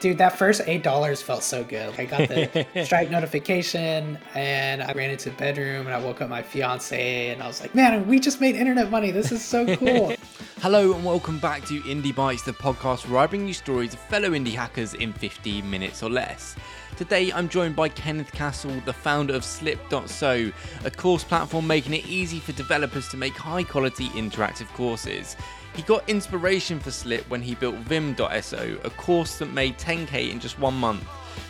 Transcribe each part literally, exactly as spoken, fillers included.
Dude, that first eight dollars felt so good. I got the Stripe notification and I ran into the bedroom and I woke up my fiance and I was like, man, we just made internet money. This is so cool. Hello and welcome back to Indie Bites, the podcast where I bring you stories of fellow indie hackers in fifteen minutes or less. Today, I'm joined by Kenneth Castle, the founder of Slip dot so, a course platform making it easy for developers to make high-quality interactive courses. He got inspiration for Slip when he built vim dot so, a course that made ten K in just one month.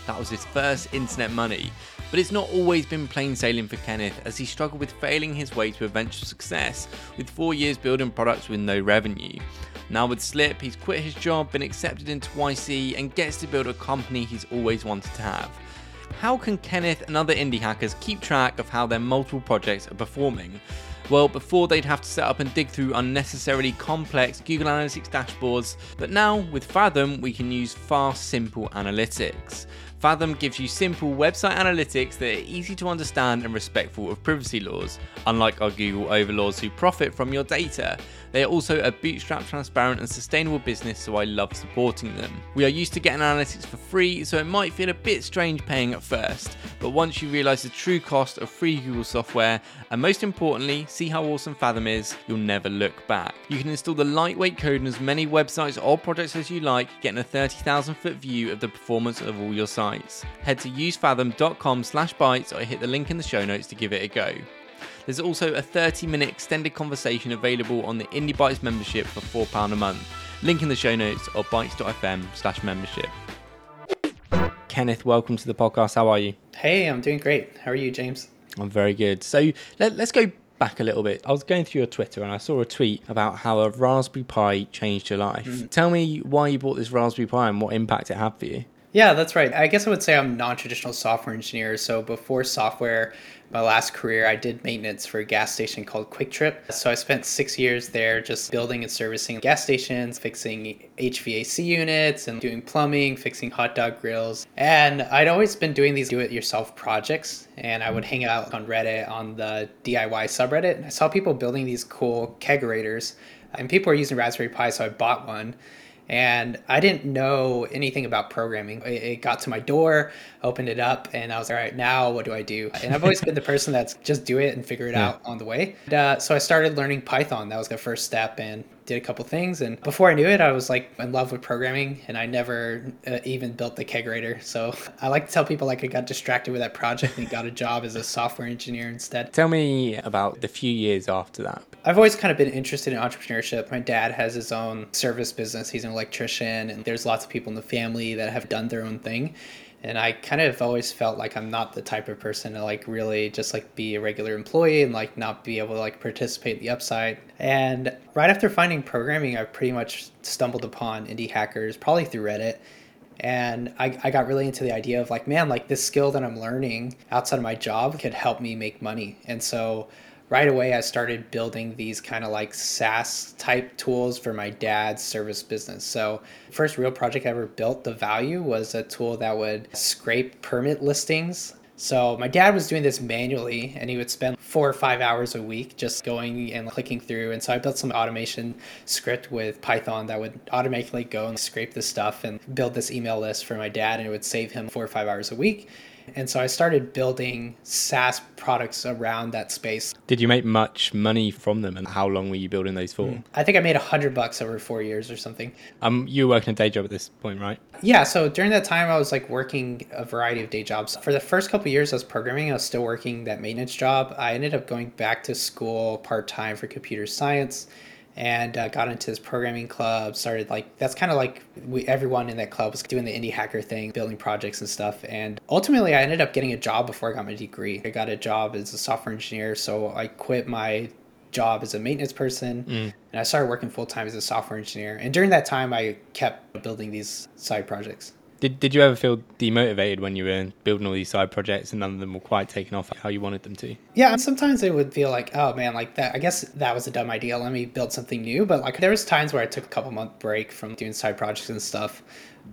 That was his first internet money. But it's not always been plain sailing for Kenneth, as he struggled with failing his way to eventual success, with four years building products with no revenue. Now with Slip, he's quit his job, been accepted into Y C, and gets to build a company he's always wanted to have. How can Kenneth and other indie hackers keep track of how their multiple projects are performing? Well, before they'd have to set up and dig through unnecessarily complex Google Analytics dashboards, but now with Fathom, we can use fast, simple analytics. Fathom gives you simple website analytics that are easy to understand and respectful of privacy laws, unlike our Google overlords who profit from your data. They are also a bootstrap, transparent and sustainable business, so I love supporting them. We are used to getting analytics for free, so it might feel a bit strange paying at first, but once you realise the true cost of free Google software, and most importantly, see how awesome Fathom is, you'll never look back. You can install the lightweight code on as many websites or projects as you like, getting a thirty thousand foot view of the performance of all your sites. Head to use fathom dot com slash bites or hit the link in the show notes to give it a go. There's also a thirty minute extended conversation available on the Indie Bites membership for four pounds a month. Link in the show notes or bites dot f m slash membership. Kenneth, welcome to the podcast. How are you? Hey, I'm doing great. How are you, James? I'm very good. So let, let's go back a little bit. I was going through your Twitter and I saw a tweet about how a Raspberry Pi changed your life. Mm. Tell me why you bought this Raspberry Pi and what impact it had for you. Yeah, that's right. I guess I would say I'm a non-traditional software engineer. So before software, my last career, I did maintenance for a gas station called Quick Trip. So I spent six years there just building and servicing gas stations, fixing H V A C units and doing plumbing, fixing hot dog grills. And I'd always been doing these do-it-yourself projects. And I would hang out on Reddit on the D I Y subreddit. And I saw people building these cool kegerators. And people were using Raspberry Pi, so I bought one. And I didn't know anything about programming. It got to my door, opened it up, and I was like, all right, now what do I do? And I've always been the person that's just do it and figure it yeah. out on the way. And, uh, so I started learning Python. That was the first step, and did a couple things. And before I knew it, I was like in love with programming, and I never uh, even built the kegerator. So I like to tell people like I got distracted with that project and got a job as a software engineer instead. Tell me about the few years after that. I've always kind of been interested in entrepreneurship. My dad has his own service business. He's an electrician, and there's lots of people in the family that have done their own thing. And I kind of always felt like I'm not the type of person to like really just like be a regular employee and like not be able to like participate in the upside. And right after finding programming, I pretty much stumbled upon Indie Hackers, probably through Reddit. And I, I got really into the idea of like, man, like this skill that I'm learning outside of my job could help me make money. And so right away, I started building these kind of like SaaS type tools for my dad's service business. So first real project I ever built, the value was a tool that would scrape permit listings. So my dad was doing this manually, and he would spend four or five hours a week just going and clicking through. And so I built some automation script with Python that would automatically go and scrape this stuff and build this email list for my dad, and it would save him four or five hours a week. And so I started building SaaS products around that space. Did you make much money from them, and how long were you building those for? Mm. I think I made a hundred bucks over four years or something. Um, you were working a day job at this point, right? Yeah. So during that time, I was like working a variety of day jobs. For the first couple of years I was programming, I was still working that maintenance job. I ended up going back to school part-time for computer science. And uh, got into this programming club, started like, that's kind of like we, everyone in that club was doing the indie hacker thing, building projects and stuff. And ultimately I ended up getting a job before I got my degree. I got a job as a software engineer. So I quit my job as a maintenance person mm. and I started working full time as a software engineer. And during that time I kept building these side projects. Did Did you ever feel demotivated when you were building all these side projects and none of them were quite taking off how you wanted them to? Yeah, and sometimes it would feel like, oh man, like that. I guess that was a dumb idea. Let me build something new. But like there was times where I took a couple month break from doing side projects and stuff.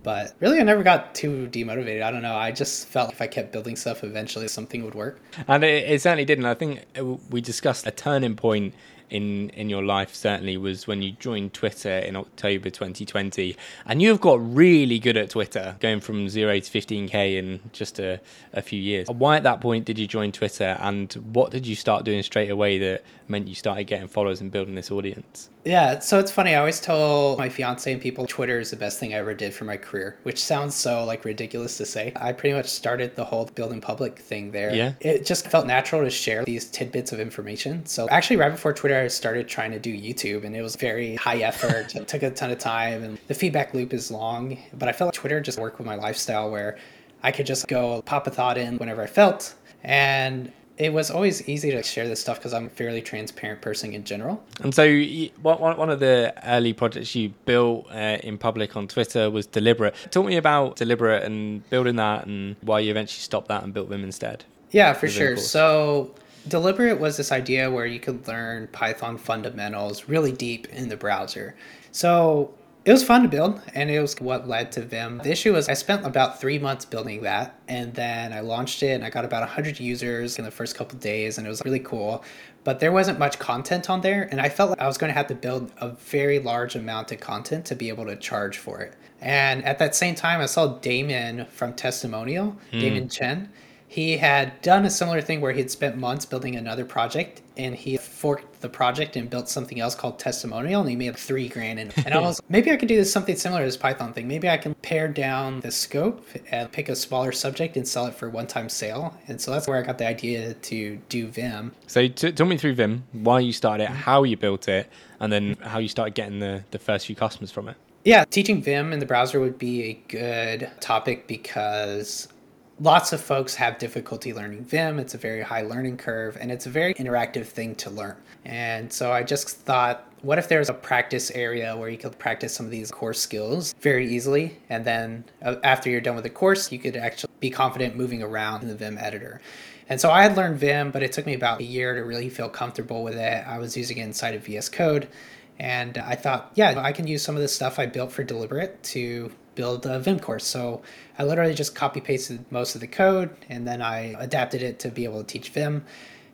But really, I never got too demotivated. I don't know. I just felt if I kept building stuff, eventually something would work. And it, it certainly didn't. I think we discussed a turning point in, in your life certainly was when you joined Twitter in October twenty twenty. And you have got really good at Twitter, going from zero to fifteen K in just a, a few years. Why at that point did you join Twitter, and what did you start doing straight away that meant you started getting followers and building this audience? Yeah, so it's funny. I always tell my fiance and people Twitter is the best thing I ever did for my career, which sounds so like ridiculous to say. I pretty much started the whole building public thing there. Yeah. It just felt natural to share these tidbits of information. So actually right before Twitter, I started trying to do YouTube, and it was very high effort. It took a ton of time, and the feedback loop is long, but I felt like Twitter just worked with my lifestyle where I could just go pop a thought in whenever I felt. And it was always easy to share this stuff because I'm a fairly transparent person in general. And so one of the early projects you built uh, in public on Twitter was Deliberate. Talk me about Deliberate and building that, and why you eventually stopped that and built Vim instead. Yeah, for sure. So Deliberate was this idea where you could learn Python fundamentals really deep in the browser. So it was fun to build, and it was what led to Vim. The issue was I spent about three months building that, and then I launched it, and I got about one hundred users in the first couple of days, and it was really cool. But there wasn't much content on there, and I felt like I was going to have to build a very large amount of content to be able to charge for it. And at that same time, I saw Damon from Testimonial, mm. Damon Chen. He had done a similar thing where he had spent months building another project, and he forked the project and built something else called Testimonial, and he made like three grand. And, and I was like, maybe I could do this, something similar to this Python thing. Maybe I can pare down the scope and pick a smaller subject and sell it for one-time sale. And so that's where I got the idea to do Vim. So t- tell me through Vim, why you started it, how you built it, and then how you started getting the, the first few customers from it. Yeah, teaching Vim in the browser would be a good topic because lots of folks have difficulty learning Vim. It's a very high learning curve, and it's a very interactive thing to learn. And so I just thought, what if there's a practice area where you could practice some of these core skills very easily? And then after you're done with the course, you could actually be confident moving around in the Vim editor. And so I had learned Vim, but it took me about a year to really feel comfortable with it. I was using it inside of V S Code. And I thought, yeah, I can use some of the stuff I built for Deliberate to build a Vim course. So I literally just copy pasted most of the code, and then I adapted it to be able to teach Vim.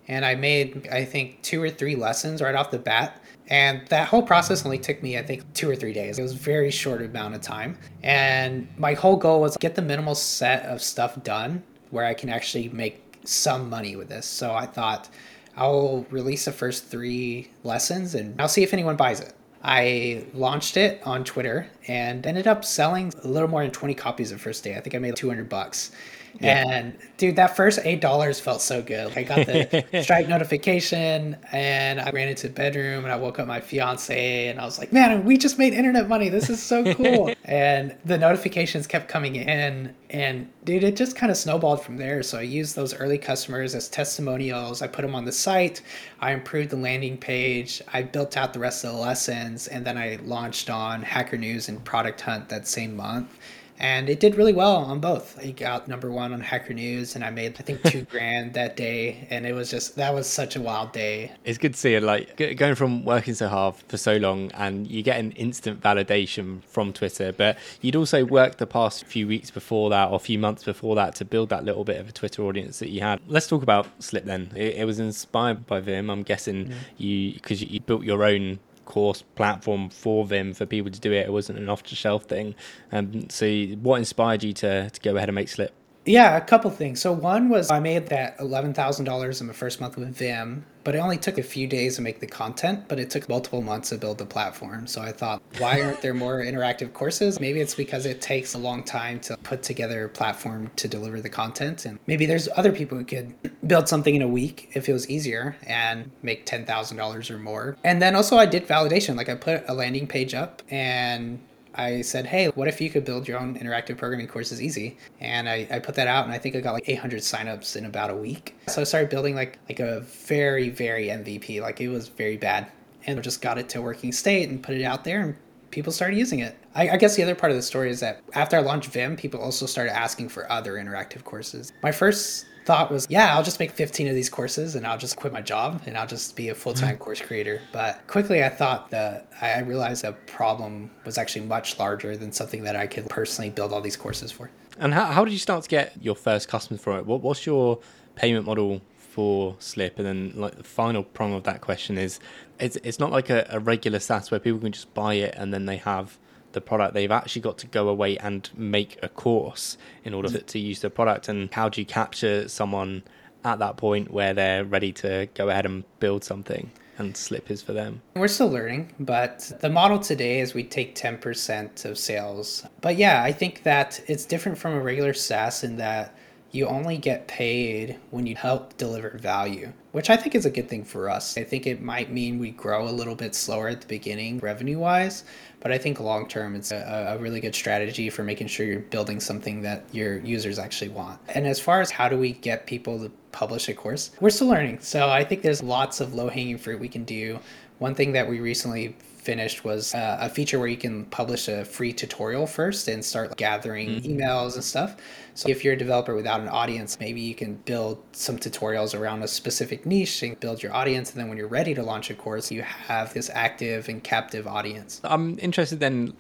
And I made, I think, two or three lessons right off the bat. And that whole process only took me, I think, two or three days. It was a very short amount of time. And my whole goal was to get the minimal set of stuff done where I can actually make some money with this. So I thought, I'll release the first three lessons and I'll see if anyone buys it. I launched it on Twitter and ended up selling a little more than twenty copies the first day. I think I made two hundred bucks. Yeah. And dude, that first eight dollars felt so good. I got the Stripe notification, and I ran into the bedroom and I woke up my fiance, and I was like, man, we just made internet money. This is so cool. And the notifications kept coming in, and dude, it just kind of snowballed from there. So I used those early customers as testimonials. I put them on the site. I improved the landing page. I built out the rest of the lessons. And then I launched on Hacker News and Product Hunt that same month. And it did really well on both. I got number one on Hacker News, and I made, I think, two grand that day. And it was just, that was such a wild day. It's good to see it, like, going from working so hard for so long, and you get an instant validation from Twitter. But you'd also worked the past few weeks before that, or few months before that, to build that little bit of a Twitter audience that you had. Let's talk about Slip then. It, it was inspired by Vim, I'm guessing, yeah. you because you, you built your own course platform for Vim for people to do it. It wasn't an off-the-shelf thing. Um, so what inspired you to, to go ahead and make Slip? Yeah, a couple things. So one was I made that eleven thousand dollars in the first month with Vim, but it only took a few days to make the content, but it took multiple months to build the platform. So I thought, why aren't there more interactive courses? Maybe it's because it takes a long time to put together a platform to deliver the content. And maybe there's other people who could build something in a week if it was easier and make ten thousand dollars or more. And then also I did validation. Like I put a landing page up and I said, hey, what if you could build your own interactive programming courses easy? And I, I put that out, and I think I got like eight hundred signups in about a week. So I started building like like a very, very M V P. Like it was very bad. And I just got it to working state and put it out there, and people started using it. I, I guess the other part of the story is that after I launched Vim, people also started asking for other interactive courses. My first thought was, yeah, I'll just make fifteen of these courses and I'll just quit my job and I'll just be a full-time course creator. But quickly I thought that I realized the problem was actually much larger than something that I could personally build all these courses for. And how, how did you start to get your first customers for it? What, what's your payment model for Slip? And then, like, the final prong of that question is, it's it's not like a, a regular SaaS where people can just buy it and then they have the product. They've actually got to go away and make a course in order to, to use the product. And how do you capture someone at that point where they're ready to go ahead and build something? And Slip is for them. We're still learning, but the model today is we take ten percent of sales. But yeah, I think that it's different from a regular SaaS in that you only get paid when you help deliver value, which I think is a good thing for us. I think it might mean we grow a little bit slower at the beginning revenue-wise, but I think long-term it's a, a really good strategy for making sure you're building something that your users actually want. And as far as how do we get people to publish a course, we're still learning. So I think there's lots of low-hanging fruit we can do. One thing that we recently finished was uh, a feature where you can publish a free tutorial first and start gathering mm-hmm. emails and stuff. So if you're a developer without an audience, maybe you can build some tutorials around a specific niche and build your audience. And then when you're ready to launch a course, you have this active and captive audience. I'm interested then,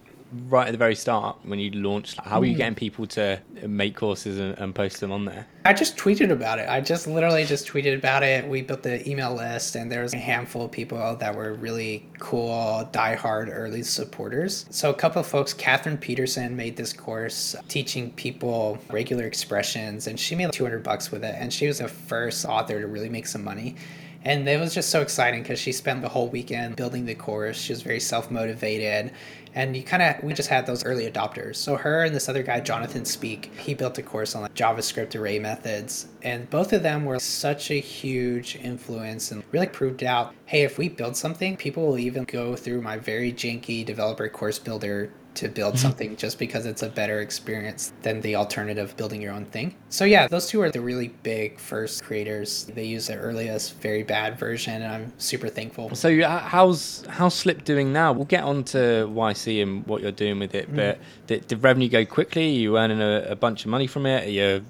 right at the very start when you launched, how are you getting people to make courses and, and post them on there? I just tweeted about it. I just literally just tweeted about it. We built the email list and there was a handful of people that were really cool, diehard early supporters. So a couple of folks, Catherine Peterson made this course teaching people regular expressions and she made like two hundred bucks with it. And she was the first author to really make some money. And it was just so exciting because she spent the whole weekend building the course. She was very self-motivated. And you kind of, we just had those early adopters. So her and this other guy, Jonathan Speak, he built a course on like JavaScript array methods. And both of them were such a huge influence and really proved out, hey, if we build something, people will even go through my very janky developer course builder to build something just because it's a better experience than the alternative of building your own thing. So yeah, those two are the really big first creators. They used the earliest, very bad version, and I'm super thankful. So uh, how's how's Slip doing now? We'll get on to Y C and what you're doing with it, mm. but did, did revenue go quickly? Are you earning a, a bunch of money from it? Are you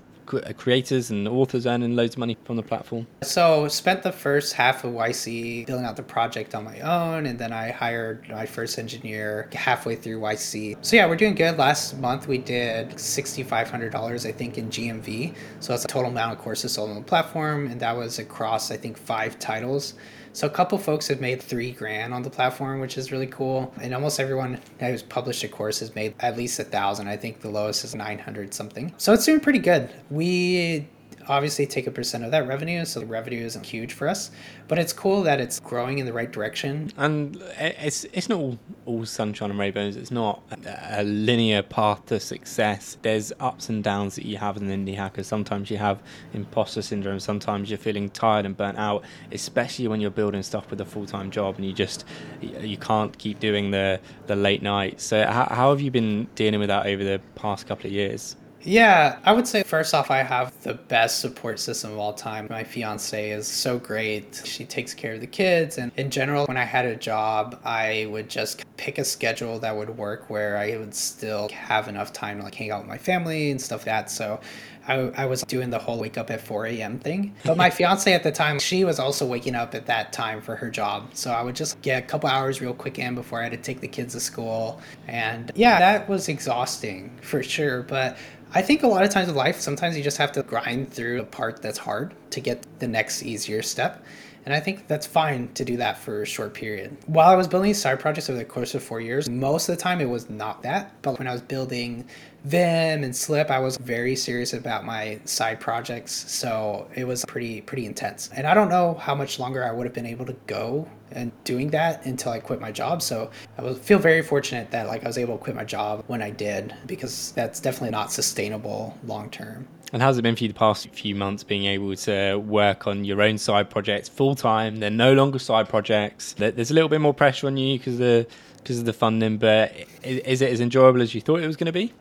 creators and authors earning loads of money from the platform? So spent the first half of Y C building out the project on my own, and then I hired my first engineer halfway through Y C. So yeah, we're doing good. Last month we did six thousand five hundred dollars, I think, in G M V. So that's the total amount of courses sold on the platform, and that was across, I think, five titles. So a couple folks have made three grand on the platform, which is really cool. And almost everyone who's published a course has made at least a thousand. I think the lowest is nine hundred something. So it's doing pretty good. We obviously take a percent of that revenue, so the revenue isn't huge for us, but it's cool that it's growing in the right direction. And it's it's not all, all sunshine and rainbows. It's not a linear path to success. There's ups and downs that you have as an indie hacker. Sometimes you have imposter syndrome, sometimes you're feeling tired and burnt out, especially when you're building stuff with a full-time job and you just you can't keep doing the the late nights. So how, how have you been dealing with that over the past couple of years? Yeah, I would say first off, I have the best support system of all time. My fiance is so great. She takes care of the kids. And in general, when I had a job, I would just pick a schedule that would work where I would still have enough time to like hang out with my family and stuff like that. So I, I was doing the whole wake up at four a.m. thing. But my fiance at the time, she was also waking up at that time for her job. So I would just get a couple hours real quick in before I had to take the kids to school. And yeah, that was exhausting for sure. But I think a lot of times in life, sometimes you just have to grind through a part that's hard to get the next easier step. And I think that's fine to do that for a short period. While I was building these side projects over the course of four years, most of the time it was not that. But when I was building Vim and Slip, I was very serious about my side projects. So it was pretty, pretty intense. And I don't know how much longer I would have been able to go and doing that until I quit my job. So I was, feel very fortunate that like I was able to quit my job when I did, because that's definitely not sustainable long term. And how's it been for you the past few months being able to work on your own side projects full time? They're no longer side projects. There's a little bit more pressure on you because of, because of the funding, but is it as enjoyable as you thought it was going to be?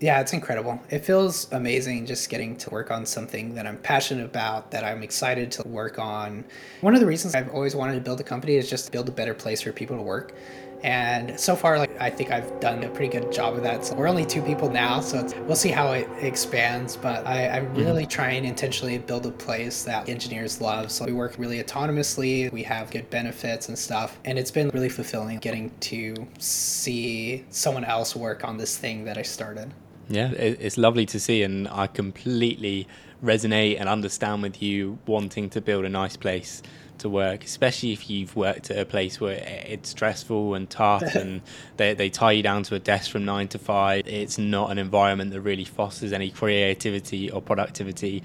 Yeah, it's incredible. It feels amazing just getting to work on something that I'm passionate about, that I'm excited to work on. One of the reasons I've always wanted to build a company is just to build a better place for people to work. And so far, like I think I've done a pretty good job of that. So we're only two people now, so it's, we'll see how it expands. But I, I'm really mm-hmm. trying intentionally to build a place that engineers love. So we work really autonomously. We have good benefits and stuff. And it's been really fulfilling getting to see someone else work on this thing that I started. Yeah, it's lovely to see, and I completely resonate and understand with you wanting to build a nice place to work, especially if you've worked at a place where it's stressful and tough and they, they tie you down to a desk from nine to five. It's not an environment that really fosters any creativity or productivity.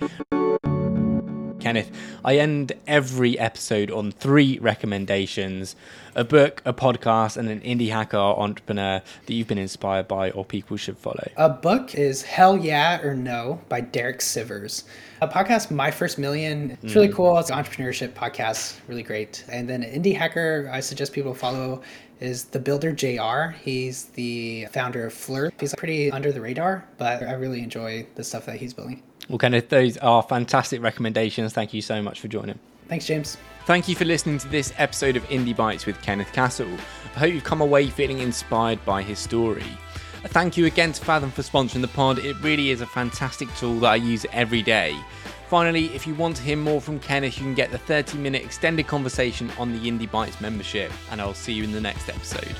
Kenneth, I end every episode on three recommendations: a book, a podcast, and an indie hacker or entrepreneur that you've been inspired by or people should follow. A book is Hell Yeah or No by Derek Sivers. A podcast, My First Million. It's really mm. cool. It's an entrepreneurship podcast. Really great. And then an indie hacker I suggest people follow is the builder J R. He's the founder of Flirt. He's pretty under the radar, but I really enjoy the stuff that he's building. Well, Kenneth, those are fantastic recommendations. Thank you so much for joining. Thanks, James. Thank you for listening to this episode of Indie Bites with Kenneth Castle. I hope you've come away feeling inspired by his story. Thank you again to Fathom for sponsoring the pod. It really is a fantastic tool that I use every day. Finally, if you want to hear more from Kenneth, you can get the thirty-minute extended conversation on the Indie Bites membership, and I'll see you in the next episode.